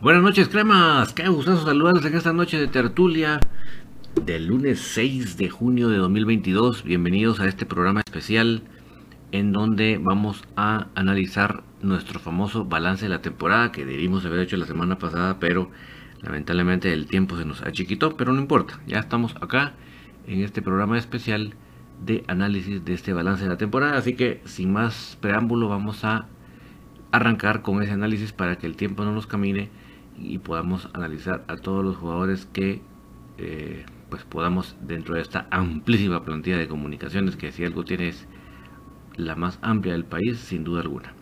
Buenas noches, cremas. Qué gustazo saludarles en esta noche de tertulia del lunes 6 de junio de 2022. Bienvenidos a este programa especial en donde vamos a analizar nuestro famoso balance de la temporada que debimos haber hecho la semana pasada, pero lamentablemente el tiempo se nos achiquitó, pero no importa. Ya estamos acá en este programa especial de análisis de este balance de la temporada, así que sin más preámbulo vamos a arrancar con ese análisis para que el tiempo no nos camine y podamos analizar a todos los jugadores que pues podamos dentro de esta amplísima plantilla de Comunicaciones, que si algo tiene es la más amplia del país sin duda alguna.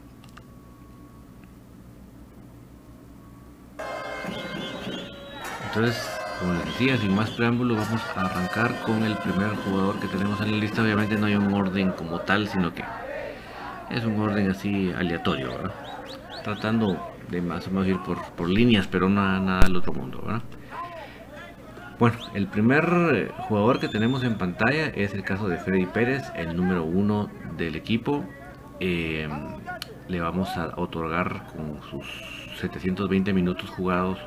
Entonces, como les decía, sin más preámbulo vamos a arrancar con el primer jugador que tenemos en la lista. Obviamente no hay un orden como tal, sino que es un orden así aleatorio, ¿verdad? Tratando de más o menos ir por líneas, pero nada del otro mundo, ¿verdad? Bueno, el primer jugador que tenemos en pantalla es el caso de Freddy Pérez, el número 1 del equipo. Le vamos a otorgar con sus 720 minutos jugados,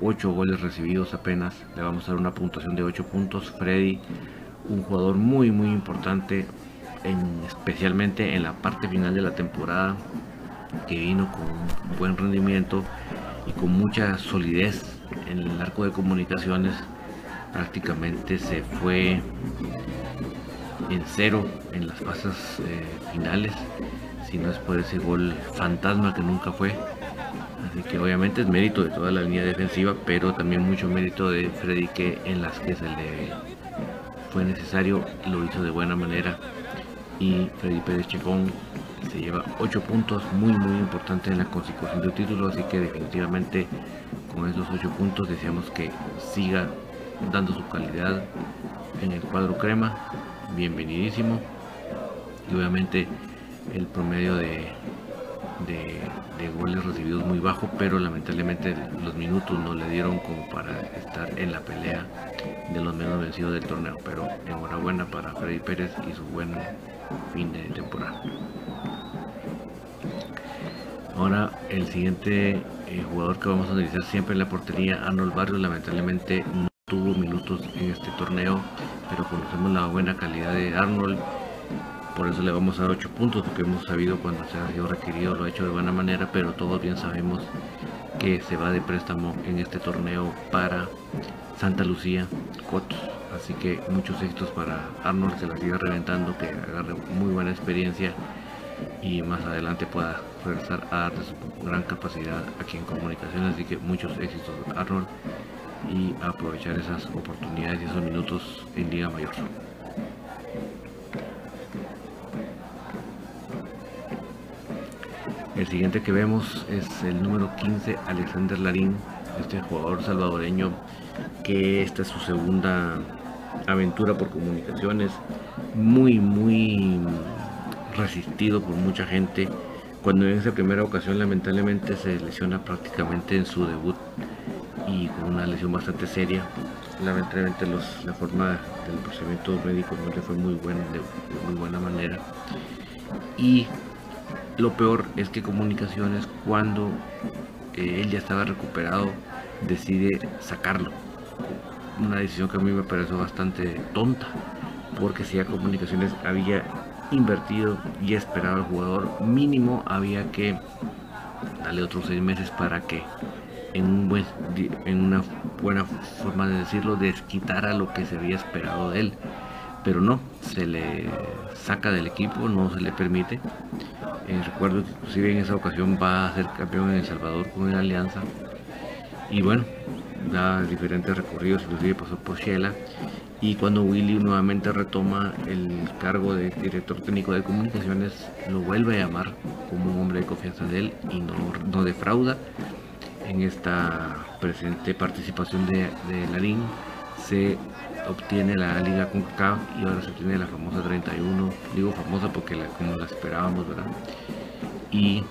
8 goles recibidos apenas. Le vamos a dar una puntuación de 8 puntos. Freddy, un jugador muy importante, especialmente en la parte final de la temporada, que vino con un buen rendimiento y con mucha solidez en el arco de Comunicaciones. Prácticamente se fue en cero en las fases finales, si no es por ese gol fantasma que nunca fue. Así que obviamente es mérito de toda la línea defensiva, pero también mucho mérito de Freddy, que en las que se le fue necesario lo hizo de buena manera. Y Freddy Pérez Chacón se lleva 8 puntos muy importantes en la consecución de un título, así que definitivamente con esos 8 puntos deseamos que siga dando su calidad en el cuadro crema. Bienvenidísimo. Y obviamente el promedio de goles recibidos muy bajo, pero lamentablemente los minutos no le dieron como para estar en la pelea de los menos vencidos del torneo. Pero enhorabuena para Freddy Pérez y su buen fin de temporada. Ahora el siguiente jugador que vamos a analizar siempre en la portería, Arnold Barrios. Lamentablemente no tuvo minutos en este torneo, pero conocemos la buena calidad de Arnold, por eso le vamos a dar 8 puntos, porque hemos sabido cuando se ha sido requerido lo ha hecho de buena manera, pero todos bien sabemos que se va de préstamo en este torneo para Santa Lucía Cotos. Así que muchos éxitos para Arnold, que la siga reventando, que agarre muy buena experiencia y más adelante pueda regresar a darle su gran capacidad aquí en Comunicaciones. Así que muchos éxitos Arnold y aprovechar esas oportunidades y esos minutos en Liga Mayor. El siguiente que vemos es el número 15, Alexander Larín, este jugador salvadoreño que esta es su segunda aventura por Comunicaciones, muy resistido por mucha gente, cuando en esa primera ocasión lamentablemente se lesiona prácticamente en su debut y con una lesión bastante seria. Lamentablemente la forma del procedimiento médico no le fue muy buena, de muy buena manera, y lo peor es que Comunicaciones, cuando él ya estaba recuperado, decide sacarlo. Una decisión que a mí me pareció bastante tonta, porque si ya Comunicaciones había invertido y esperado al jugador, mínimo había que darle otros 6 meses para que en una buena forma de decirlo, desquitara lo que se había esperado de él. Pero no, se le saca del equipo, no se le permite. Recuerdo que inclusive en esa ocasión va a ser campeón en El Salvador con una alianza, y bueno, da diferentes recorridos, inclusive pasó por Shela, y cuando Willy nuevamente retoma el cargo de director técnico de Comunicaciones, lo vuelve a llamar como un hombre de confianza de él y no defrauda. En esta presente participación de Larín se obtiene la Liga CONCACAF y ahora se obtiene la famosa 31, digo famosa porque como la esperábamos, ¿verdad? Y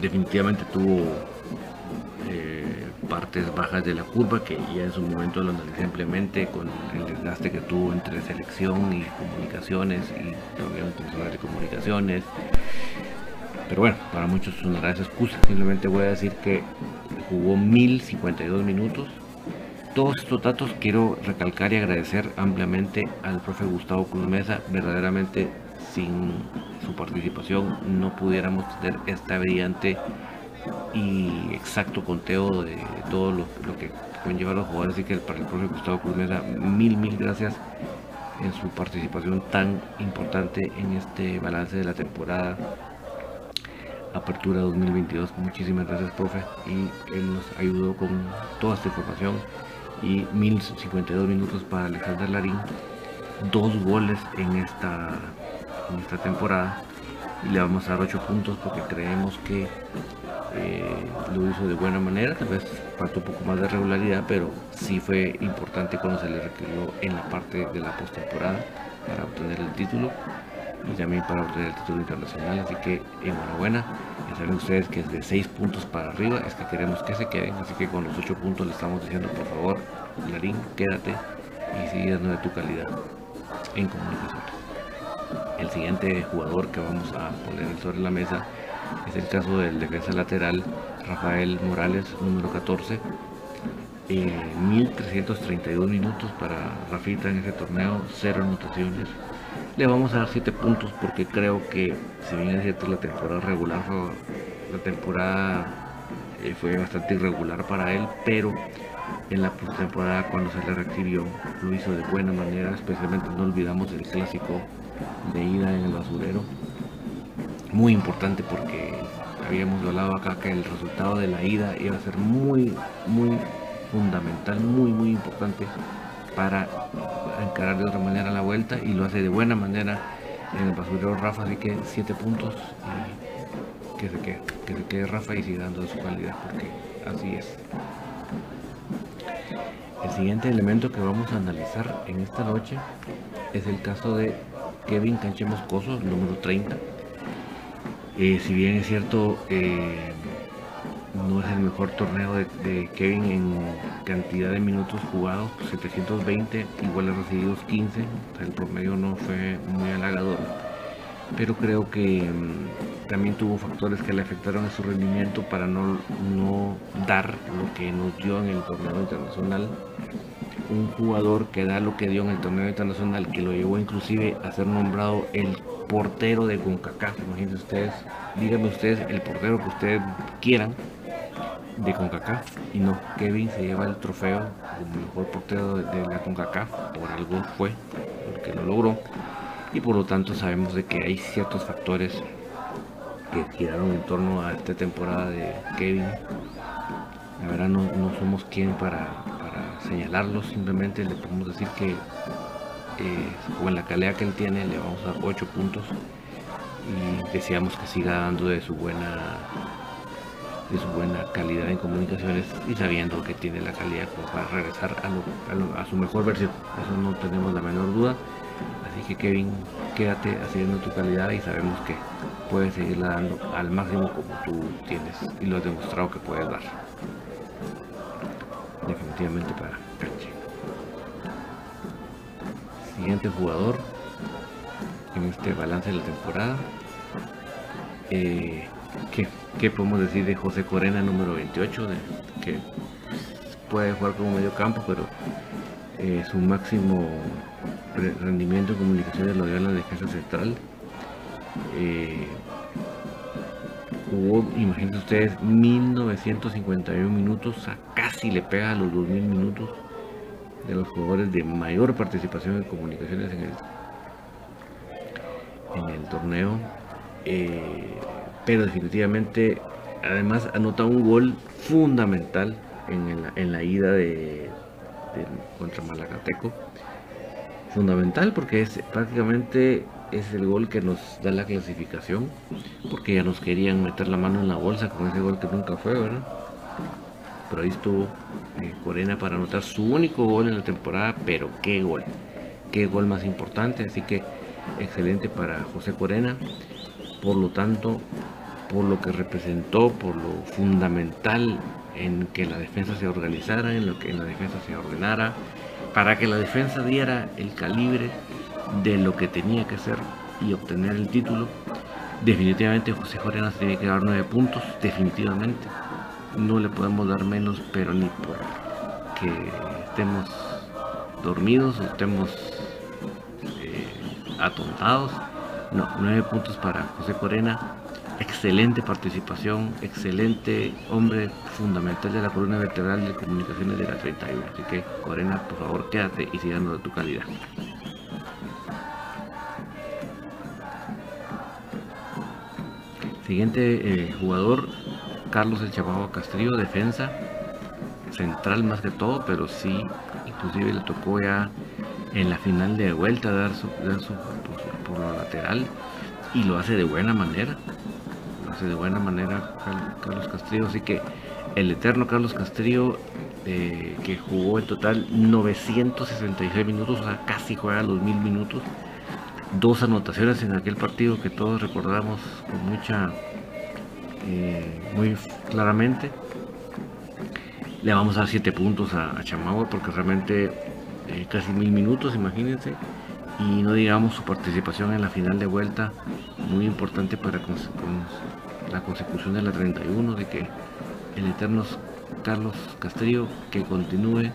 definitivamente tuvo partes bajas de la curva, que ya en su momento lo analicé ampliamente con el desgaste que tuvo entre selección y Comunicaciones y problemas personales de Comunicaciones. Pero bueno, para muchos sonará esa excusa. Simplemente voy a decir que jugó 1052 minutos. Todos estos datos quiero recalcar y agradecer ampliamente al profe Gustavo Cruz Mesa. Verdaderamente sin su participación no pudiéramos tener esta brillante y exacto conteo de todo lo que conlleva a los jugadores. Así que para el profe Gustavo Cruz Mesa, mil gracias en su participación tan importante en este balance de la temporada Apertura 2022, muchísimas gracias, profe, y él nos ayudó con toda esta información. Y 1052 minutos para Alexander Larín, 2 goles en esta temporada, y le vamos a dar 8 puntos porque creemos que lo hizo de buena manera. Tal vez faltó un poco más de regularidad, pero sí fue importante cuando se le requirió en la parte de la postemporada para obtener el título y también para obtener el título internacional. Así que enhorabuena, ya saben ustedes que es de 6 puntos para arriba, es que queremos que se queden, así que con los 8 puntos le estamos diciendo, por favor, Larín, quédate y sigue dando de tu calidad en Comunicaciones. El siguiente jugador que vamos a poner sobre la mesa es el caso del defensa lateral Rafael Morales, número 14. 1332 minutos para Rafita en este torneo, 0 anotaciones. Le vamos a dar 7 puntos porque creo que, si bien es cierto, la temporada regular fue bastante irregular para él, pero en la postemporada, cuando se le requirió, lo hizo de buena manera. Especialmente no olvidamos el clásico de ida en el Basurero, muy importante porque habíamos hablado acá que el resultado de la ida iba a ser muy fundamental, muy importante para encarar de otra manera la vuelta, y lo hace de buena manera en el Basurero Rafa. Así que 7 puntos y que se quede Rafa y siga dando de su calidad, porque así es. El siguiente elemento que vamos a analizar en esta noche es el caso de Kevin Canche Moscoso, número 30. Si bien es cierto, no es el mejor torneo de Kevin en cantidad de minutos jugados, 720, iguales recibidos 15, o sea, el promedio no fue muy halagador, pero creo que también tuvo factores que le afectaron a su rendimiento para no dar lo que nos dio en el torneo internacional. Un jugador que da lo que dio en el torneo internacional, que lo llevó inclusive a ser nombrado el portero de CONCACAF. Imagínense ustedes, díganme ustedes el portero que ustedes quieran de CONCACAF, y no, Kevin se lleva el trofeo como mejor portero de la CONCACAF. Por algo fue, porque lo logró, y por lo tanto sabemos de que hay ciertos factores que giraron en torno a esta temporada de Kevin. La verdad no somos quien para señalarlo, simplemente le podemos decir que con la calidad que él tiene le vamos a dar 8 puntos y deseamos que siga dando de su buena calidad en Comunicaciones, y sabiendo que tiene la calidad como para regresar a su mejor versión. Eso no tenemos la menor duda. Así que Kevin, quédate haciendo tu calidad, y sabemos que puedes seguirla dando al máximo como tú tienes y lo has demostrado que puedes dar. Definitivamente para Canche. Siguiente jugador en este balance de la temporada. ¿Qué podemos decir de José Corena, número 28? Que puede jugar como medio campo, pero su máximo rendimiento en Comunicaciones lo dio en la defensa central. Jugó, imagínense ustedes, 1951 minutos, casi le pega a los 2000 minutos de los jugadores de mayor participación en Comunicaciones en el torneo. Pero definitivamente, además anota un gol fundamental en la ida contra Malacateco. Fundamental porque es prácticamente es el gol que nos da la clasificación, porque ya nos querían meter la mano en la bolsa con ese gol que nunca fue, ¿verdad? Pero ahí estuvo Corena para anotar su único gol en la temporada, pero qué gol más importante, así que excelente para José Corena. Por lo tanto, por lo que representó, por lo fundamental en que la defensa se organizara, en lo que en la defensa se ordenara, para que la defensa diera el calibre de lo que tenía que hacer y obtener el título. Definitivamente José Corena se tiene que dar 9 puntos, definitivamente. No le podemos dar menos, pero ni por que estemos dormidos o estemos atontados. No, 9 puntos para José Corena. Excelente participación, excelente hombre fundamental de la columna vertebral de Comunicaciones de la 31. Así que, Corena, por favor, quédate y sigando de tu calidad. Siguiente jugador, Carlos el Chamajo Castillo, defensa central más que todo, pero sí, inclusive le tocó ya en la final de vuelta dar por la lateral, y lo hace de buena manera. Carlos Castillo, así que el eterno Carlos Castillo, que jugó en total 966 minutos, o sea, casi juega los 1000 minutos, 2 anotaciones en aquel partido que todos recordamos con mucha, muy claramente. Le vamos a dar 7 puntos a Chamagua porque realmente casi 1000 minutos, imagínense. Y no digamos su participación en la final de vuelta, muy importante para la consecución de la 31, de que el eterno Carlos Castillo que continúe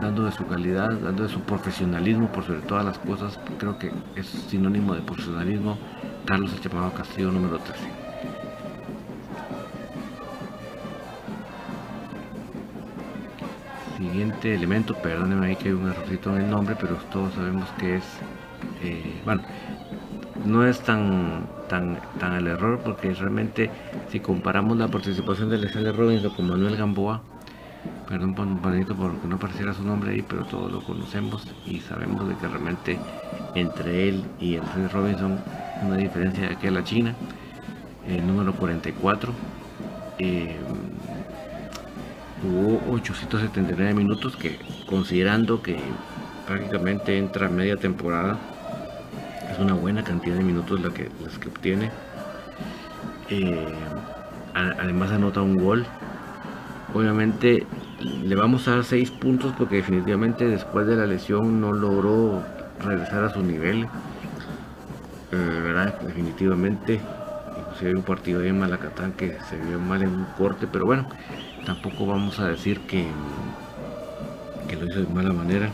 dando de su calidad, dando de su profesionalismo por sobre todas las cosas. Creo que es sinónimo de profesionalismo Carlos el Chamajo Castillo, número 13. Siguiente elemento, perdónenme ahí que hay un errorcito en el nombre, pero todos sabemos que es, bueno, no es tan el error, porque realmente si comparamos la participación de Alexander Robinson con Manuel Gamboa, perdón por un panito porque no apareciera su nombre ahí, pero todos lo conocemos y sabemos de que realmente entre él y Alexander Robinson una diferencia de aquí a la China, el número 44. Jugó 879 minutos, que considerando que prácticamente entra media temporada, es una buena cantidad de minutos las que obtiene. Además anota un gol. Obviamente le vamos a dar 6 puntos porque definitivamente después de la lesión no logró regresar a su nivel, ¿verdad? Definitivamente. Se vio un partido de Malacatán que se vio mal en un corte, pero bueno, tampoco vamos a decir que lo hizo de mala manera.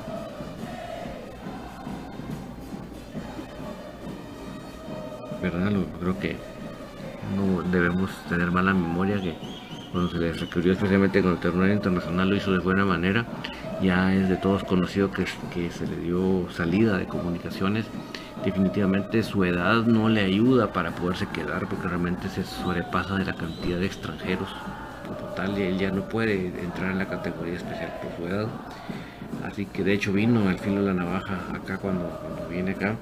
¿Verdad? Creo que no debemos tener mala memoria, que cuando se le requirió especialmente con el torneo internacional lo hizo de buena manera. Ya es de todos conocido que se le dio salida de Comunicaciones. Definitivamente su edad no le ayuda para poderse quedar, porque realmente se sobrepasa de la cantidad de extranjeros. Como tal, él ya no puede entrar en la categoría especial por su edad. Así que de hecho vino al filo de la navaja acá cuando viene acá.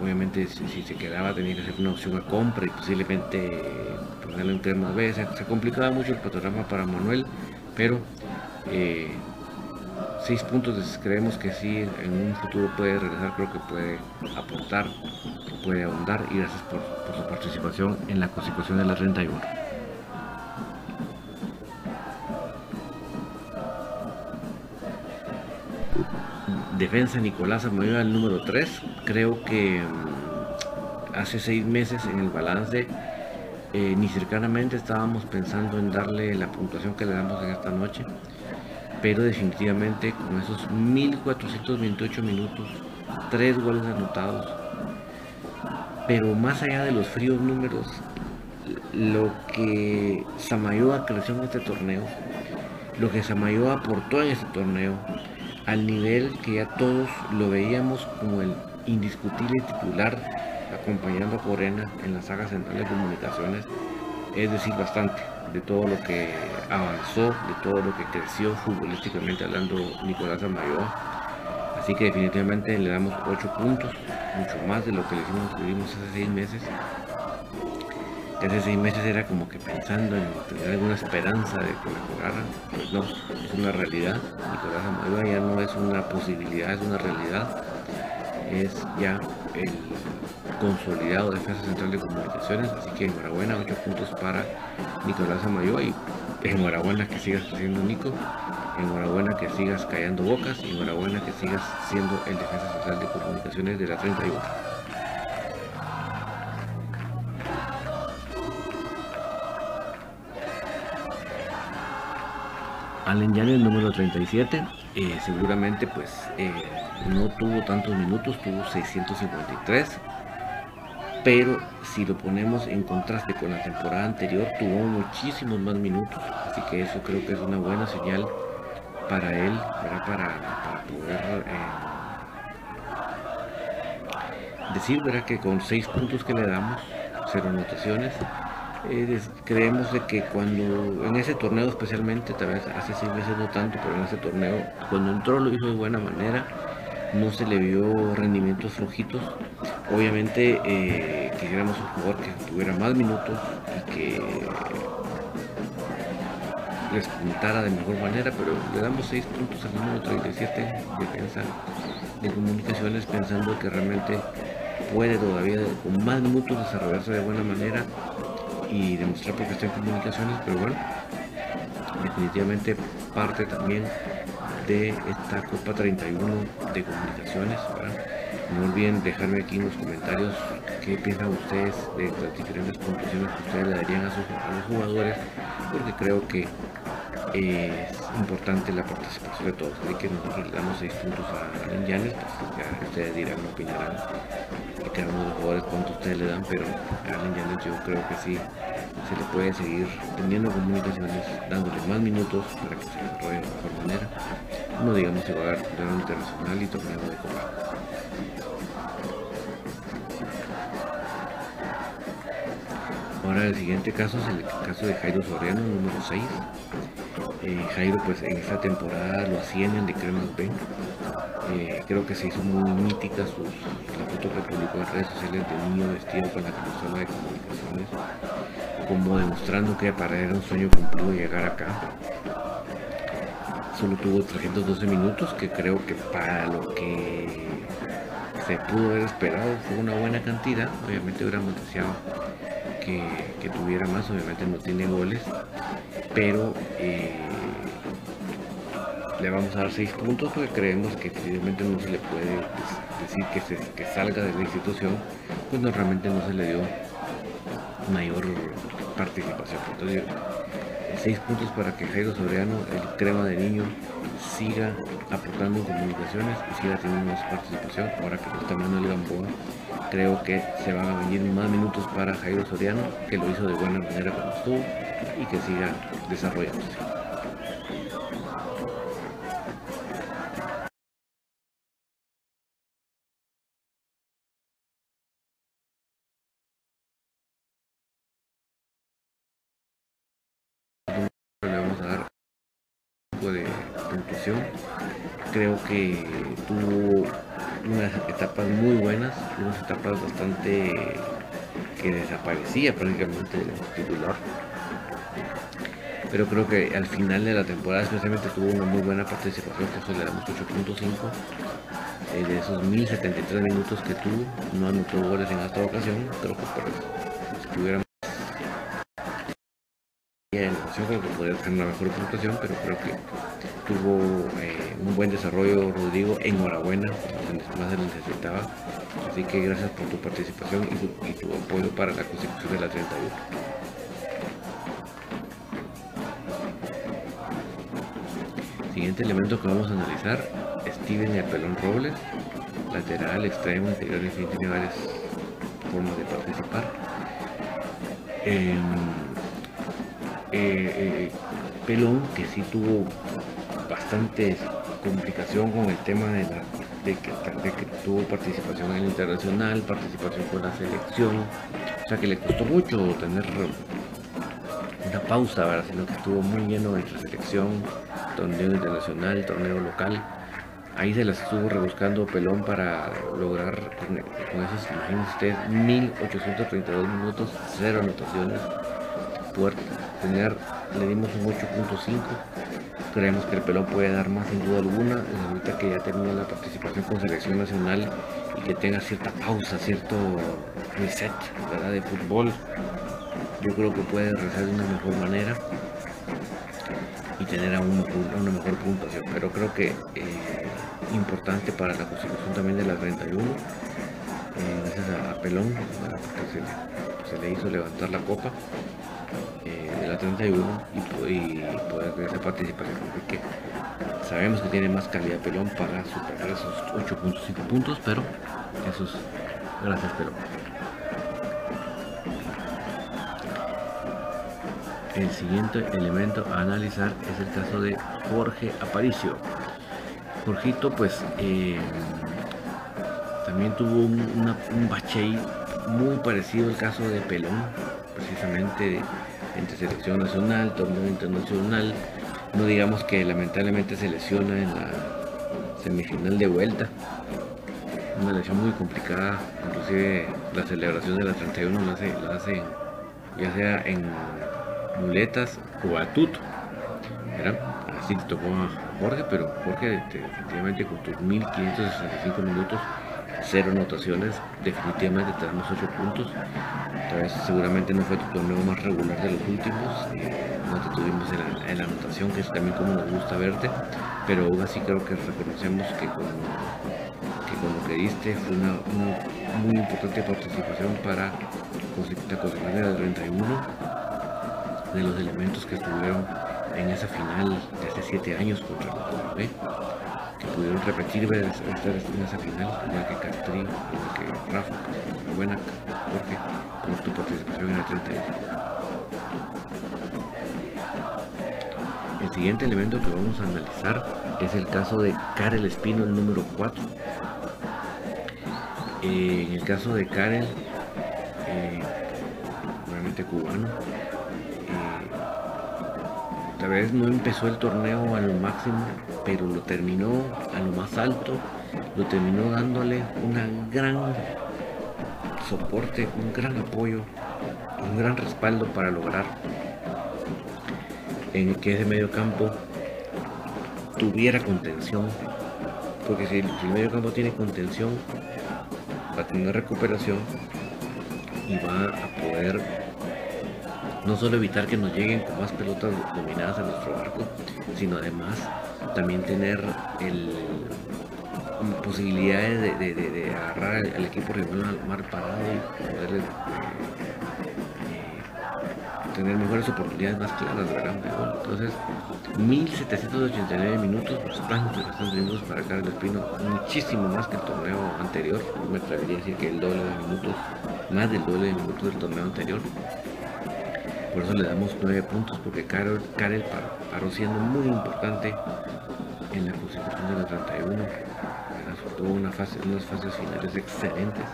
Obviamente si se quedaba tenía que hacer una opción a compra y posiblemente ponerlo en Cremas B. Se complicaba mucho el panorama para Manuel, pero 6 puntos creemos que sí, en un futuro puede regresar, creo que puede aportar, puede ahondar, y gracias por su participación en la consecución de la 31. Defensa, Nicolás Samayoa, el número 3, creo que hace 6 meses en el balance ni cercanamente estábamos pensando en darle la puntuación que le damos en esta noche. Pero definitivamente con esos 1428 minutos, 3 goles anotados, pero más allá de los fríos números, lo que Samayoa creció en este torneo, lo que Samayoa aportó en este torneo, al nivel que ya todos lo veíamos como el indiscutible titular, acompañando a Corena en la saga central de Comunicaciones, es decir, bastante de todo lo que avanzó, de todo lo que creció futbolísticamente hablando Nicolás Samayoa. Así que definitivamente le damos 8 puntos, mucho más de lo que le hicimos hace 6 meses. Hace 6 meses era como que pensando en tener alguna esperanza de que mejoraran, pues no, es una realidad. Nicolás Samayoa ya no es una posibilidad, es una realidad. Es ya el consolidado defensa central de Comunicaciones, así que enhorabuena, 8 puntos para Nicolás Samayoa, y enhorabuena que sigas creciendo, Nico, enhorabuena que sigas callando bocas, y enhorabuena que sigas siendo el defensa central de Comunicaciones de la 31. Allen Yan, el número 37, seguramente pues no tuvo tantos minutos, tuvo 653, pero si lo ponemos en contraste con la temporada anterior, tuvo muchísimos más minutos, así que eso creo que es una buena señal para él, para poder decir, ¿verdad?, que con 6 puntos que le damos, 0 anotaciones, creemos de que cuando en ese torneo especialmente, tal vez hace 6 meses no tanto, pero en ese torneo cuando entró lo hizo de buena manera, no se le vio rendimientos flojitos. Obviamente quisiéramos un jugador que tuviera más minutos y que les puntara de mejor manera, pero le damos 6 puntos al número 37 defensa de Comunicaciones, pensando que realmente puede todavía con más minutos desarrollarse de buena manera y demostrar por qué está en Comunicaciones. Pero bueno, definitivamente parte también de esta Copa 31 de Comunicaciones, ¿verdad? No olviden dejarme aquí en los comentarios qué piensan ustedes de las diferentes conclusiones que ustedes le darían a los jugadores, porque creo que es importante la participación de todos. Así que nosotros le damos 6 puntos a Allen Yan, pues ya ustedes dirán, opinarán de cada uno de los jugadores cuánto ustedes le dan, pero a Allen Yan yo creo que sí se le puede seguir teniendo Comunicaciones, dándole más minutos para que se desarrolle de mejor manera, no digamos que va a dar torneo internacional y torneo de copa. Ahora el siguiente caso es el caso de Jairo Soriano, número 6. Jairo pues en esta temporada lo ascienden de Cremas B. Creo que se hizo muy mítica la foto que publicó en redes sociales de niño vestido con la camisola de Comunicaciones, como demostrando que para él era un sueño cumplido llegar acá. Solo tuvo 312 minutos, que creo que para lo que se pudo haber esperado fue una buena cantidad. Obviamente hubiéramos deseado que tuviera más, obviamente no tiene goles, pero le vamos a dar 6 puntos porque creemos que finalmente no se le puede decir que salga de la institución, pues no, realmente no se le dio mayor participación. Entonces 6 puntos para que Jairo Soriano, el Crema de niño, siga aportando en Comunicaciones y siga teniendo más participación. Ahora que no está Manuel Gamboa, creo que se van a venir más minutos para Jairo Soriano, que lo hizo de buena manera como estuvo, y que siga desarrollándose. Le vamos a dar un poco de puntuación. Creo que tuvo unas etapas muy buenas, unas etapas bastante que desaparecía prácticamente del titular, pero creo que al final de la temporada especialmente tuvo una muy buena participación, por eso le damos 8.5. De esos 1073 minutos que tuvo, no anotó goles en esta ocasión, creo que por eso, si tuviera creo que podría tener una mejor puntuación, pero creo que tuvo un buen desarrollo. Rodrigo, enhorabuena, más se lo necesitaba, así que gracias por tu participación y tu apoyo para la constitución de la 31. Siguiente elemento que vamos a analizar, Steven Apelón Robles, lateral, extremo, interior, y tiene varias formas de participar. Pelón, que sí tuvo bastante complicación con el tema de que tuvo participación en el internacional, participación con la selección, o sea que le costó mucho tener una pausa, ¿verdad?, sino que estuvo muy lleno entre selección, torneo internacional, torneo local. Ahí se las estuvo rebuscando Pelón para lograr con esos, imagínense ustedes, 1832 minutos, 0 anotaciones. Poder tener, le dimos un 8.5. Creemos que el Pelón puede dar más sin duda alguna. Ahorita que ya termina la participación con selección nacional y que tenga cierta pausa, cierto reset, ¿verdad?, de fútbol, yo creo que puede regresar de una mejor manera y tener aún una mejor puntuación. Pero creo que importante para la constitución también de la 31, gracias a Pelón, porque se le hizo levantar la copa de la 31 y poder tener esa participación, porque sabemos que tiene más calidad Pelón para superar esos 8.5 puntos, pero eso es gracias Pelón. El siguiente elemento a analizar es el caso de Jorge Aparicio. Jorgito pues también tuvo un bache muy parecido al caso de Pelón, precisamente entre selección nacional, torneo internacional. No digamos que lamentablemente se lesiona en la semifinal de vuelta, una lesión muy complicada, inclusive la celebración de la 31 la hace ya sea en muletas o atuto, así que tocó a Jorge, pero Jorge definitivamente con tus 1565 minutos, 0 anotaciones, definitivamente te damos 8 puntos. Entonces, seguramente no fue tu torneo más regular de los últimos, no te tuvimos en la anotación, que es también como nos gusta verte, pero aún así creo que reconocemos que con lo que diste fue una muy importante participación para la Constitución de la 31, de los elementos que estuvieron en esa final de hace 7 años contra el Cremas B, que pudieron repetir estar en esa final, igual que Castrillo, igual que Rafa. Enhorabuena, Jorge, por tu participación en la 31. El siguiente elemento que vamos a analizar es el caso de Karel Espino, el número 4. En el caso de Karel, obviamente cubano, tal vez no empezó el torneo a lo máximo, pero lo terminó a lo más alto, lo terminó dándole un gran soporte, un gran apoyo, un gran respaldo para lograr en que ese medio campo tuviera contención, porque si el medio campo tiene contención, va a tener recuperación y va a poder no solo evitar que nos lleguen con más pelotas dominadas a nuestro arco, sino además también tener posibilidades de agarrar al equipo rival mal parado y poder tener mejores oportunidades más claras, ¿verdad? Entonces, 1789 minutos, bastantes minutos para Karel Espino, muchísimo más que el torneo anterior. Me atrevería a decir que el doble de minutos, más del doble de minutos del torneo anterior. Por eso le damos 9 puntos, porque Karel paró siendo muy importante en la consecución de la 31. Tuvo unas fases finales excelentes.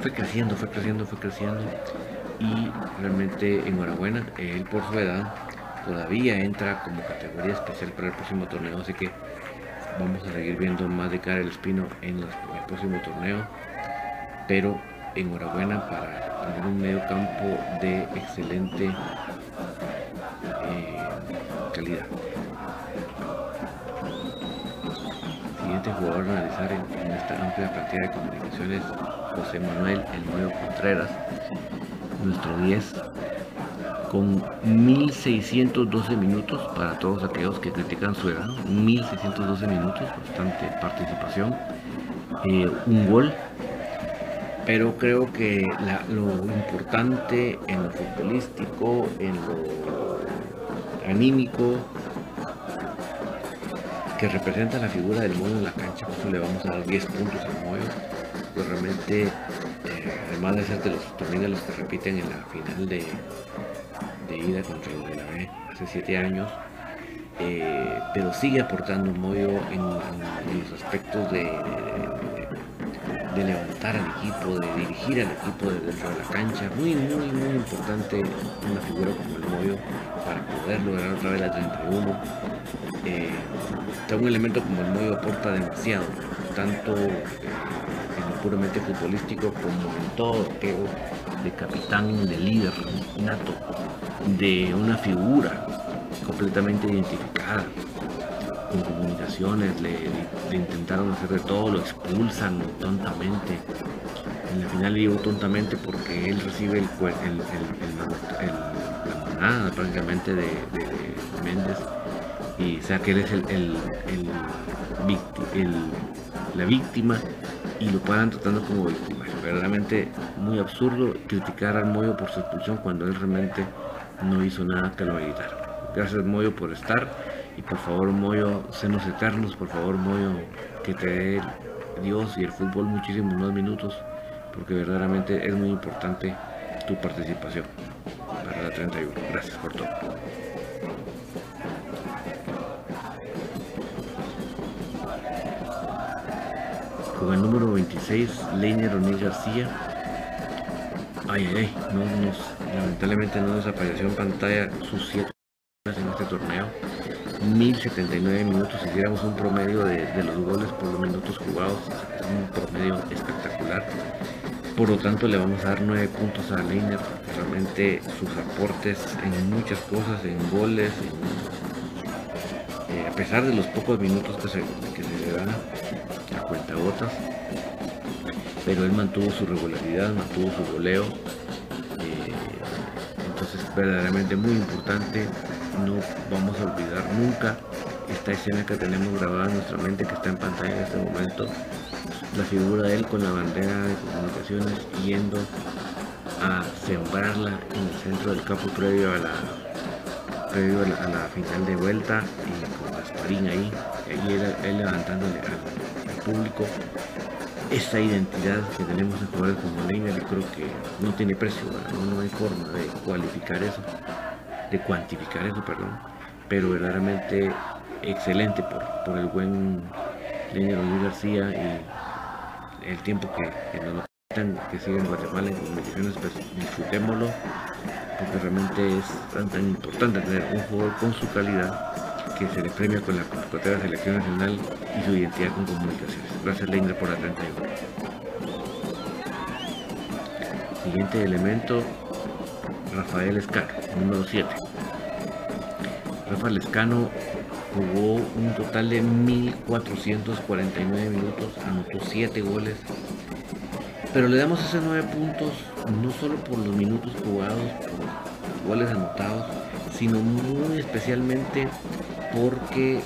Fue creciendo. Y realmente enhorabuena. Él por su edad todavía entra como categoría especial para el próximo torneo. Así que vamos a seguir viendo más de Karel Espino en el próximo torneo. Pero enhorabuena para tener un medio campo de excelente calidad. El siguiente jugador a analizar en esta amplia partida de comunicaciones, José Manuel el Nuevo Contreras, nuestro 10, con 1612 minutos. Para todos aquellos que critican su edad, 1612 minutos, bastante participación, un gol. Pero creo que lo importante en lo futbolístico, en lo anímico, que representa la figura del Moyo en la cancha, por eso le vamos a dar 10 puntos al Moyo. Pues realmente, además de ser también de los que repiten en la final de ida contra el de la B hace 7 años, pero sigue aportando Moyo en los aspectos de de levantar al equipo, de dirigir al equipo desde dentro de la cancha. Muy importante una figura como el Moyo para poder lograr otra vez la 31. Un elemento como el Moyo aporta demasiado, tanto en lo puramente futbolístico como en todo apego de capitán, de líder nato, de una figura completamente identificada con Comunicaciones. Le intentaron hacer de todo, lo expulsan tontamente. En la final le digo tontamente porque él recibe la monada prácticamente de Méndez, y o sea que él es la víctima, y lo paran tratando como víctima. Verdaderamente muy absurdo criticar al Moyo por su expulsión cuando él realmente no hizo nada que lo habilitara. Gracias Moyo por estar, y por favor Moyo, senos eternos, por favor Moyo, que te dé Dios y el fútbol muchísimos más minutos, porque verdaderamente es muy importante tu participación para la 31. Gracias por todo. Con el número 26, Lynner Ronel García. Lamentablemente no desapareció en pantalla sus 7 goles en este torneo. 1079 minutos. Si hiciéramos un promedio de los goles por los minutos jugados, es un promedio espectacular. Por lo tanto, le vamos a dar 9 puntos a Lynner. Realmente sus aportes en muchas cosas, en goles, a pesar de los pocos minutos que se le dan a cuentagotas, pero él mantuvo su regularidad, mantuvo su goleo. Entonces verdaderamente muy importante, no vamos a olvidar nunca esta escena que tenemos grabada en nuestra mente, que está en pantalla en este momento, la figura de él con la bandera de Comunicaciones yendo a sembrarla en el centro del campo previo a la final de vuelta, y con Gasparín ahí él levantándole al público. Esa identidad que tenemos de jugadores como Lynner, yo creo que no tiene precio, no hay forma de cuantificar eso, pero verdaderamente excelente por el buen Lynner García y el tiempo que nos lo quitan, que sigue en Guatemala en competiciones, pues disfrutémoslo, porque realmente es tan importante tener un jugador con su calidad que se le premia con la convocatoria de selección nacional y su identidad con Comunicaciones. Gracias Lynner por la 31. Siguiente elemento, Rafael Cano, número 7. Rafael Cano jugó un total de 1449 minutos, anotó 7 goles, pero le damos esos 9 puntos no solo por los minutos jugados, por goles anotados, sino muy especialmente porque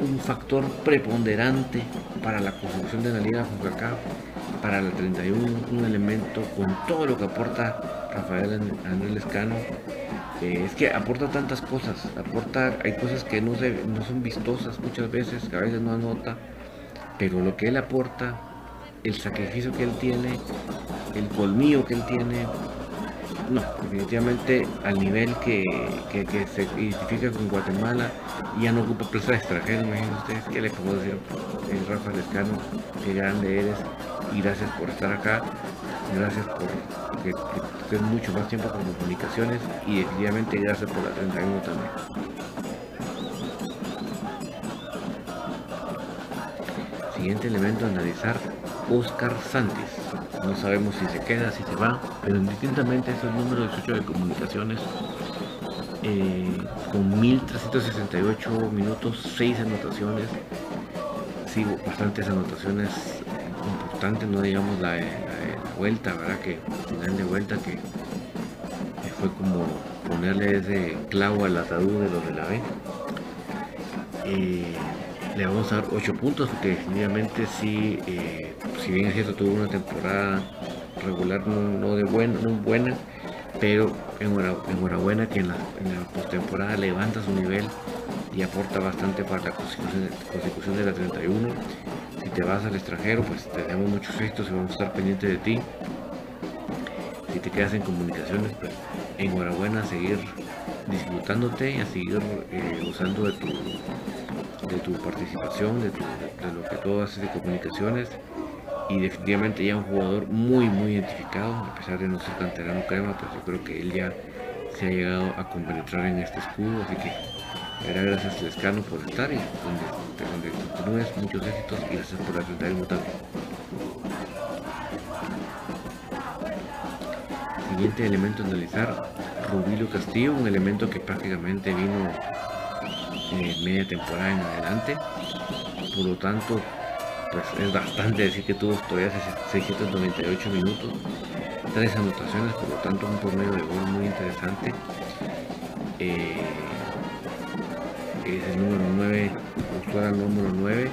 un factor preponderante para la construcción de la Liga CONCACAF, para la 31, un elemento con todo lo que aporta Rafael Andrés Cano. Es que aporta tantas cosas, hay cosas que no son vistosas muchas veces, que a veces no anota, pero lo que él aporta, el sacrificio que él tiene, el colmillo que él tiene, no, definitivamente al nivel que se identifica con Guatemala, ya no ocupa plaza de extranjero. Imaginen ustedes qué le puedo decir, Rafa Lescano, qué grande eres, y gracias por estar acá, gracias por que es mucho más tiempo con Comunicaciones, y definitivamente gracias por la 31 también. Siguiente elemento a analizar, Oscar Santis. No sabemos si se queda, si se va, pero indistintamente es el número 18 de Comunicaciones, con 1368 minutos, 6 anotaciones. Sí, bastantes anotaciones importantes, no digamos la vuelta, ¿verdad? Que final de vuelta que fue como ponerle ese clavo al ataúd de los de la B. Le vamos a dar 8 puntos porque definitivamente sí, si bien es cierto tuvo una temporada regular no buena, pero enhorabuena que en la postemporada levanta su nivel y aporta bastante para la consecución de la 31. Si te vas al extranjero, pues te damos muchos éxitos y vamos a estar pendientes de ti. Si te quedas en Comunicaciones, pues enhorabuena a seguir disfrutándote y a seguir usando de tu de tu participación, de lo que todo haces de comunicaciones, y definitivamente ya un jugador muy muy identificado, a pesar de no ser canterano Crema, pues yo creo que él ya se ha llegado a compenetrar en este escudo, así que era gracias a Cano por estar y donde continúes, muchos éxitos y gracias por aceptar el voto. Siguiente elemento a analizar, Rubilio Castillo, un elemento que prácticamente vino media temporada en adelante, por lo tanto pues es bastante decir que tuvo todavía 698 minutos, 3 anotaciones, por lo tanto un promedio de gol muy interesante. Es el número 9, usuario número 9.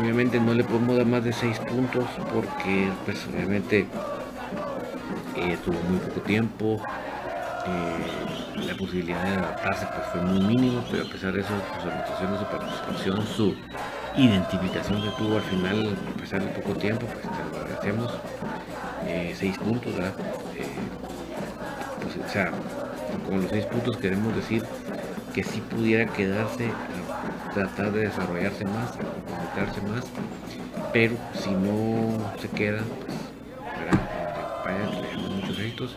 Obviamente no le podemos dar más de 6 puntos porque pues obviamente tuvo muy poco tiempo, la posibilidad de adaptarse pues fue muy mínimo, pero a pesar de eso sus anotaciones, su participación, su identificación que tuvo al final, a pesar de poco tiempo, pues te lo agradecemos. 6 puntos, ¿verdad? Pues, o sea, con los 6 puntos queremos decir que si pudiera quedarse, tratar de desarrollarse más, completarse más, pero si no se queda, pues tenemos muchos éxitos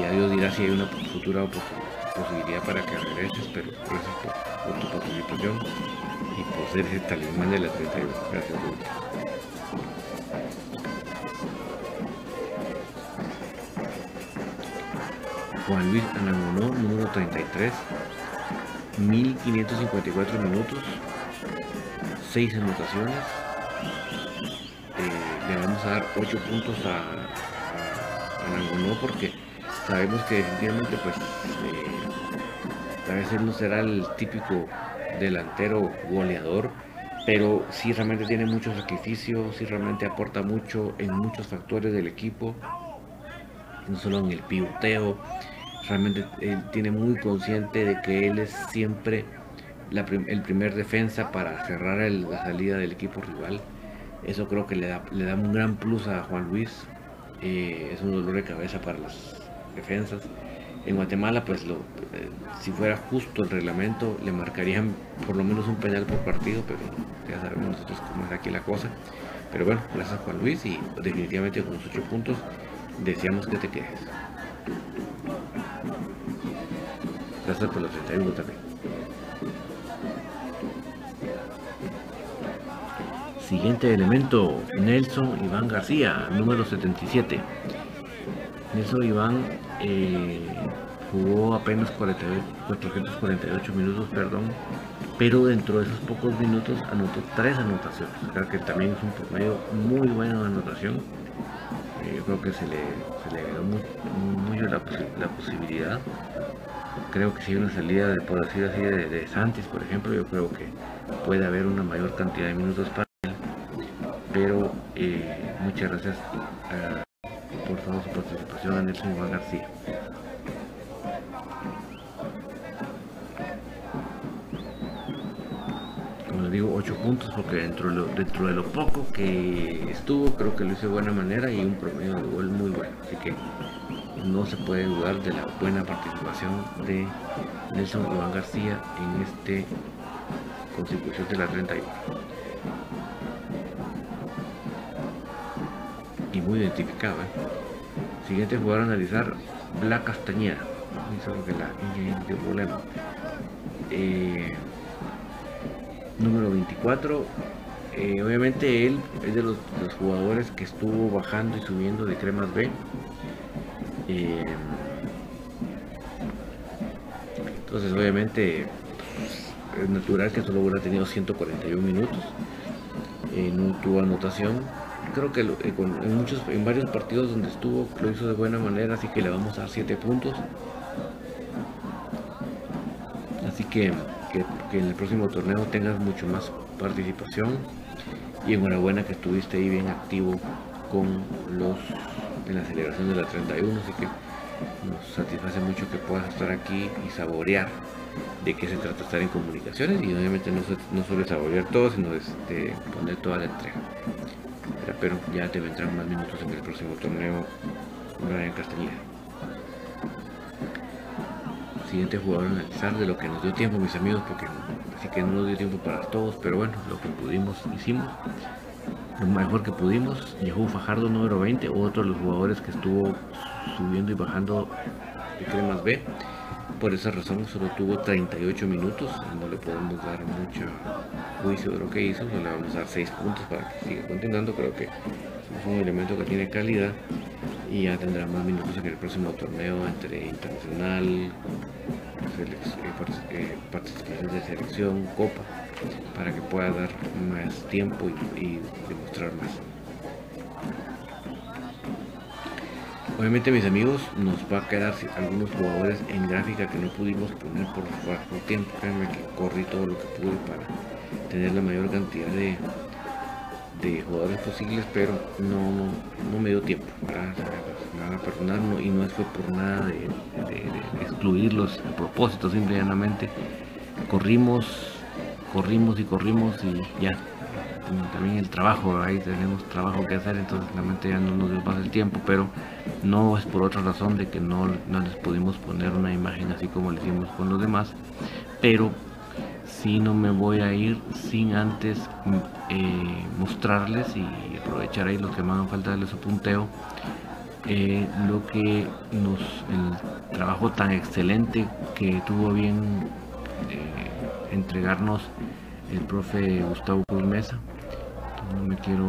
y a Dios dirá si hay una futura posibilidad para que regreses, pero gracias por tu participación y por ser ese talismán de la 31. Gracias, Ruth. Juan Luis Anangonó, número 33, 1554 minutos, 6 anotaciones. Le vamos a dar 8 puntos a Anangonó porque sabemos que definitivamente pues tal vez él no será el típico delantero goleador, pero sí realmente tiene mucho sacrificio, sí realmente aporta mucho en muchos factores del equipo, no solo en el pivoteo. Realmente él tiene muy consciente de que él es siempre el primer defensa para cerrar la salida del equipo rival. Eso creo que le da un gran plus a Juan Luis. Es un dolor de cabeza para las defensas. En Guatemala, pues si fuera justo el reglamento, le marcarían por lo menos un penal por partido, pero ya sabemos nosotros cómo es aquí la cosa. Pero bueno, gracias a Juan Luis y definitivamente con los 8 puntos deseamos que te quedes. Gracias por los 31 también. Siguiente elemento, Nelson Iván García, número 77. Nelson Iván jugó apenas 448 minutos, pero dentro de esos pocos minutos anotó 3 anotaciones. Creo que también es un promedio muy bueno de anotación. Yo creo que se le dio mucho la posibilidad. Creo que si hay una salida, por decir así, de Santis, por ejemplo, yo creo que puede haber una mayor cantidad de minutos para él. Pero muchas gracias por toda su participación a Nelson Iván García. Como les digo, 8 puntos porque dentro de lo poco que estuvo, creo que lo hizo de buena manera y un promedio de gol muy bueno. Así que no se puede dudar de la buena participación de Nelson Iván García en este constitución de la 31. Y muy identificado, ¿eh? Siguiente jugador a analizar, Black Castañeda. Eso es lo que la niña tiene problema. Número 24. Obviamente él es de los jugadores que estuvo bajando y subiendo de Cremas B. Entonces obviamente pues, es natural que solo hubiera tenido 141 minutos. No tuvo anotación. Creo que en varios partidos donde estuvo lo hizo de buena manera, así que le vamos a dar 7 puntos. Así que en el próximo torneo tengas mucho más participación y enhorabuena que estuviste ahí bien activo con los en la celebración de la 31, así que nos satisface mucho que puedas estar aquí y saborear de qué se trata estar en comunicaciones y obviamente no solo saborear todo, sino poner toda la entrega, pero ya te vendrán más minutos en el próximo torneo. Brian Castañeda, siguiente jugador a analizar de lo que nos dio tiempo, mis amigos, porque así que no nos dio tiempo para todos, pero bueno, lo que pudimos hicimos, lo mejor que pudimos. Llegó Fajardo número 20, otro de los jugadores que estuvo subiendo y bajando de Cremas B. Por esa razón solo tuvo 38 minutos, no le podemos dar mucho juicio de lo que hizo, no le vamos a dar 6 puntos para que siga continuando. Creo que es un elemento que tiene calidad y ya tendrá más minutos en el próximo torneo entre internacional, participación de selección, copa, para que pueda dar más tiempo y demostrar más. Obviamente, mis amigos, nos va a quedar algunos jugadores en gráfica que no pudimos poner por bajo tiempo. Créanme que corrí todo lo que pude para tener la mayor cantidad de jugadores posibles, pero no me dio tiempo, ¿verdad? Nada personal, no, y no fue por nada de excluirlos a propósito. Simplemente corrimos y ya. También el trabajo, ahí tenemos trabajo que hacer, entonces realmente ya no nos dio más el tiempo, pero no es por otra razón de que no les pudimos poner una imagen así como lo hicimos con los demás. Pero sí, no me voy a ir sin antes mostrarles y aprovechar ahí los que me hagan falta de su punteo, lo que el trabajo tan excelente que tuvo bien entregarnos el profe Gustavo Cruz Mesa. No me quiero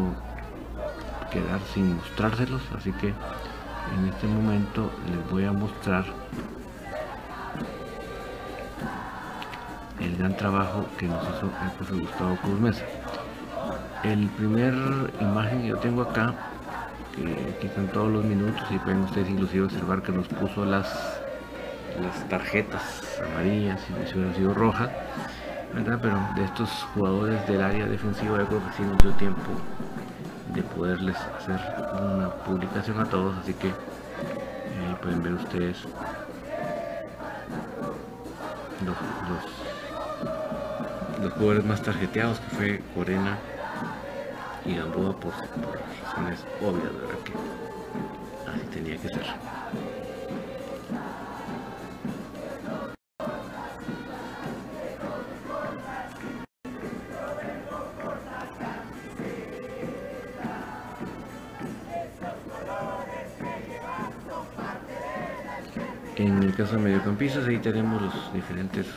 quedar sin mostrárselos, así que en este momento les voy a mostrar el gran trabajo que nos hizo el profe Gustavo Cruz Mesa. El primer imagen que yo tengo acá, que aquí están todos los minutos y pueden ustedes inclusive observar que nos puso las tarjetas amarillas y si hubiera sido roja, ¿verdad? Pero de estos jugadores del área defensiva, yo creo que sí nos dio tiempo de poderles hacer una publicación a todos, así que pueden ver ustedes los jugadores más tarjeteados, que fue Corena y Gamboa, por razones obvias, ¿verdad? Que así tenía que ser. En el caso de mediocampistas, ahí tenemos los diferentes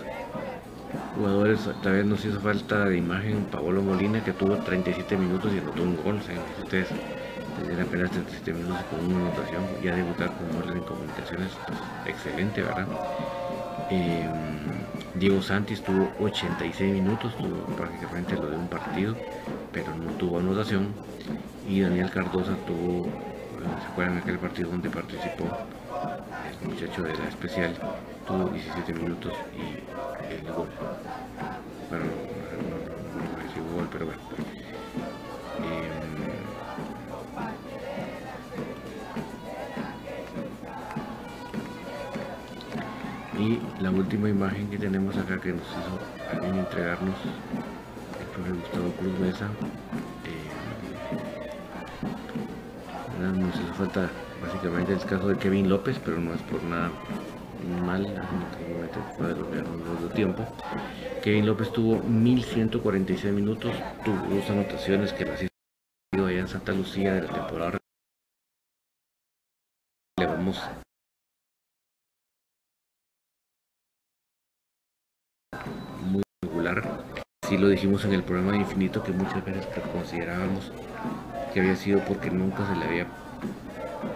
jugadores. Tal vez nos hizo falta de imagen Paolo Molina, que tuvo 37 minutos y anotó un gol. Ustedes tendrían apenas 37 minutos con una anotación, ya debutar con goles en Comunicaciones, pues, excelente, ¿verdad? Diego Santis tuvo 86 minutos, tuvo prácticamente lo de un partido, pero no tuvo anotación. Y Daniel Cardoza tuvo, ¿se acuerdan aquel partido donde participó el muchacho de la especial? Tuvo 17 minutos y el gol. Bueno, no recibió gol, pero bueno. Y la última imagen que tenemos acá, que nos hizo alguien entregarnos el profe Gustavo Cruz Mesa, nos hizo falta básicamente el caso de Kevin López, pero no es por nada mal, fue de lo que no dio tiempo. Kevin López tuvo 1146 minutos, tuvo dos anotaciones que las hizo allá en Santa Lucía de la temporada. Le vamos muy regular. Sí lo dijimos en el programa de Infinito, que muchas veces considerábamos que había sido porque nunca se le había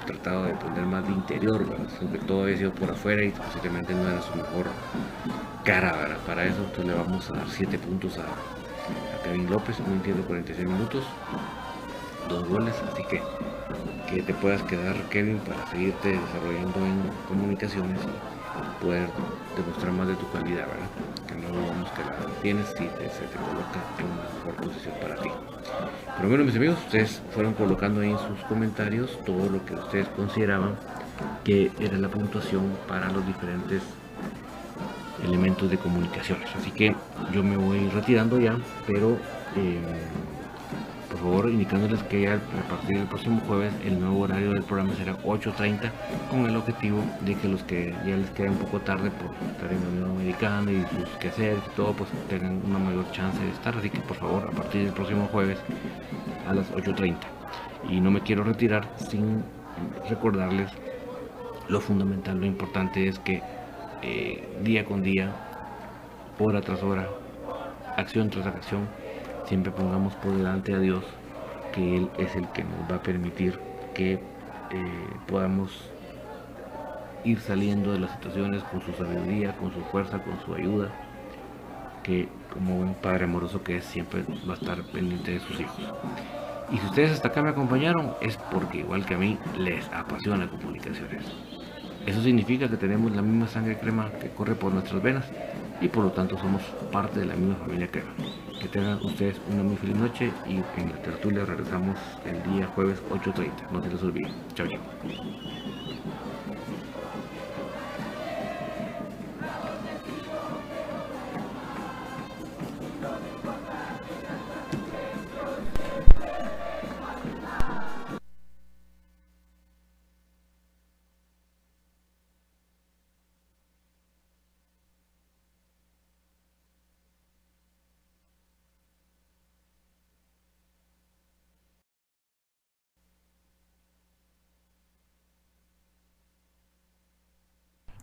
tratado de poner más de interior, ¿verdad? Sobre todo había sido por afuera y posiblemente no era su mejor cara, ¿verdad? Para eso entonces le vamos a dar 7 puntos a Kevin López, 46 minutos, 2 goles, así que te puedas quedar, Kevin, para seguirte desarrollando en Comunicaciones y poder demostrar más de tu calidad, ¿verdad? Que no dudamos que la tienes y se te coloca en una mejor posición para ti. Pero bueno, mis amigos, ustedes fueron colocando ahí en sus comentarios todo lo que ustedes consideraban que era la puntuación para los diferentes elementos de Comunicaciones. Así que yo me voy retirando ya, pero por favor, indicándoles que ya a partir del próximo jueves el nuevo horario del programa será 8:30, con el objetivo de que los que ya les queda un poco tarde por estar en la Unión Americana y sus quehaceres y todo, pues tengan una mayor chance de estar. Así que por favor, a partir del próximo jueves a las 8:30. Y no me quiero retirar sin recordarles lo fundamental, lo importante es que día con día, hora tras hora, acción tras acción, siempre pongamos por delante a Dios, que Él es el que nos va a permitir que podamos ir saliendo de las situaciones con su sabiduría, con su fuerza, con su ayuda, que como un padre amoroso que es, siempre va a estar pendiente de sus hijos. Y si ustedes hasta acá me acompañaron, es porque igual que a mí, les apasiona Comunicaciones. Eso significa que tenemos la misma sangre crema que corre por nuestras venas y por lo tanto somos parte de la misma familia crema. Que tengan ustedes una muy feliz noche y en la tertulia regresamos el día jueves 8:30. No se les olvide. Chao, chao.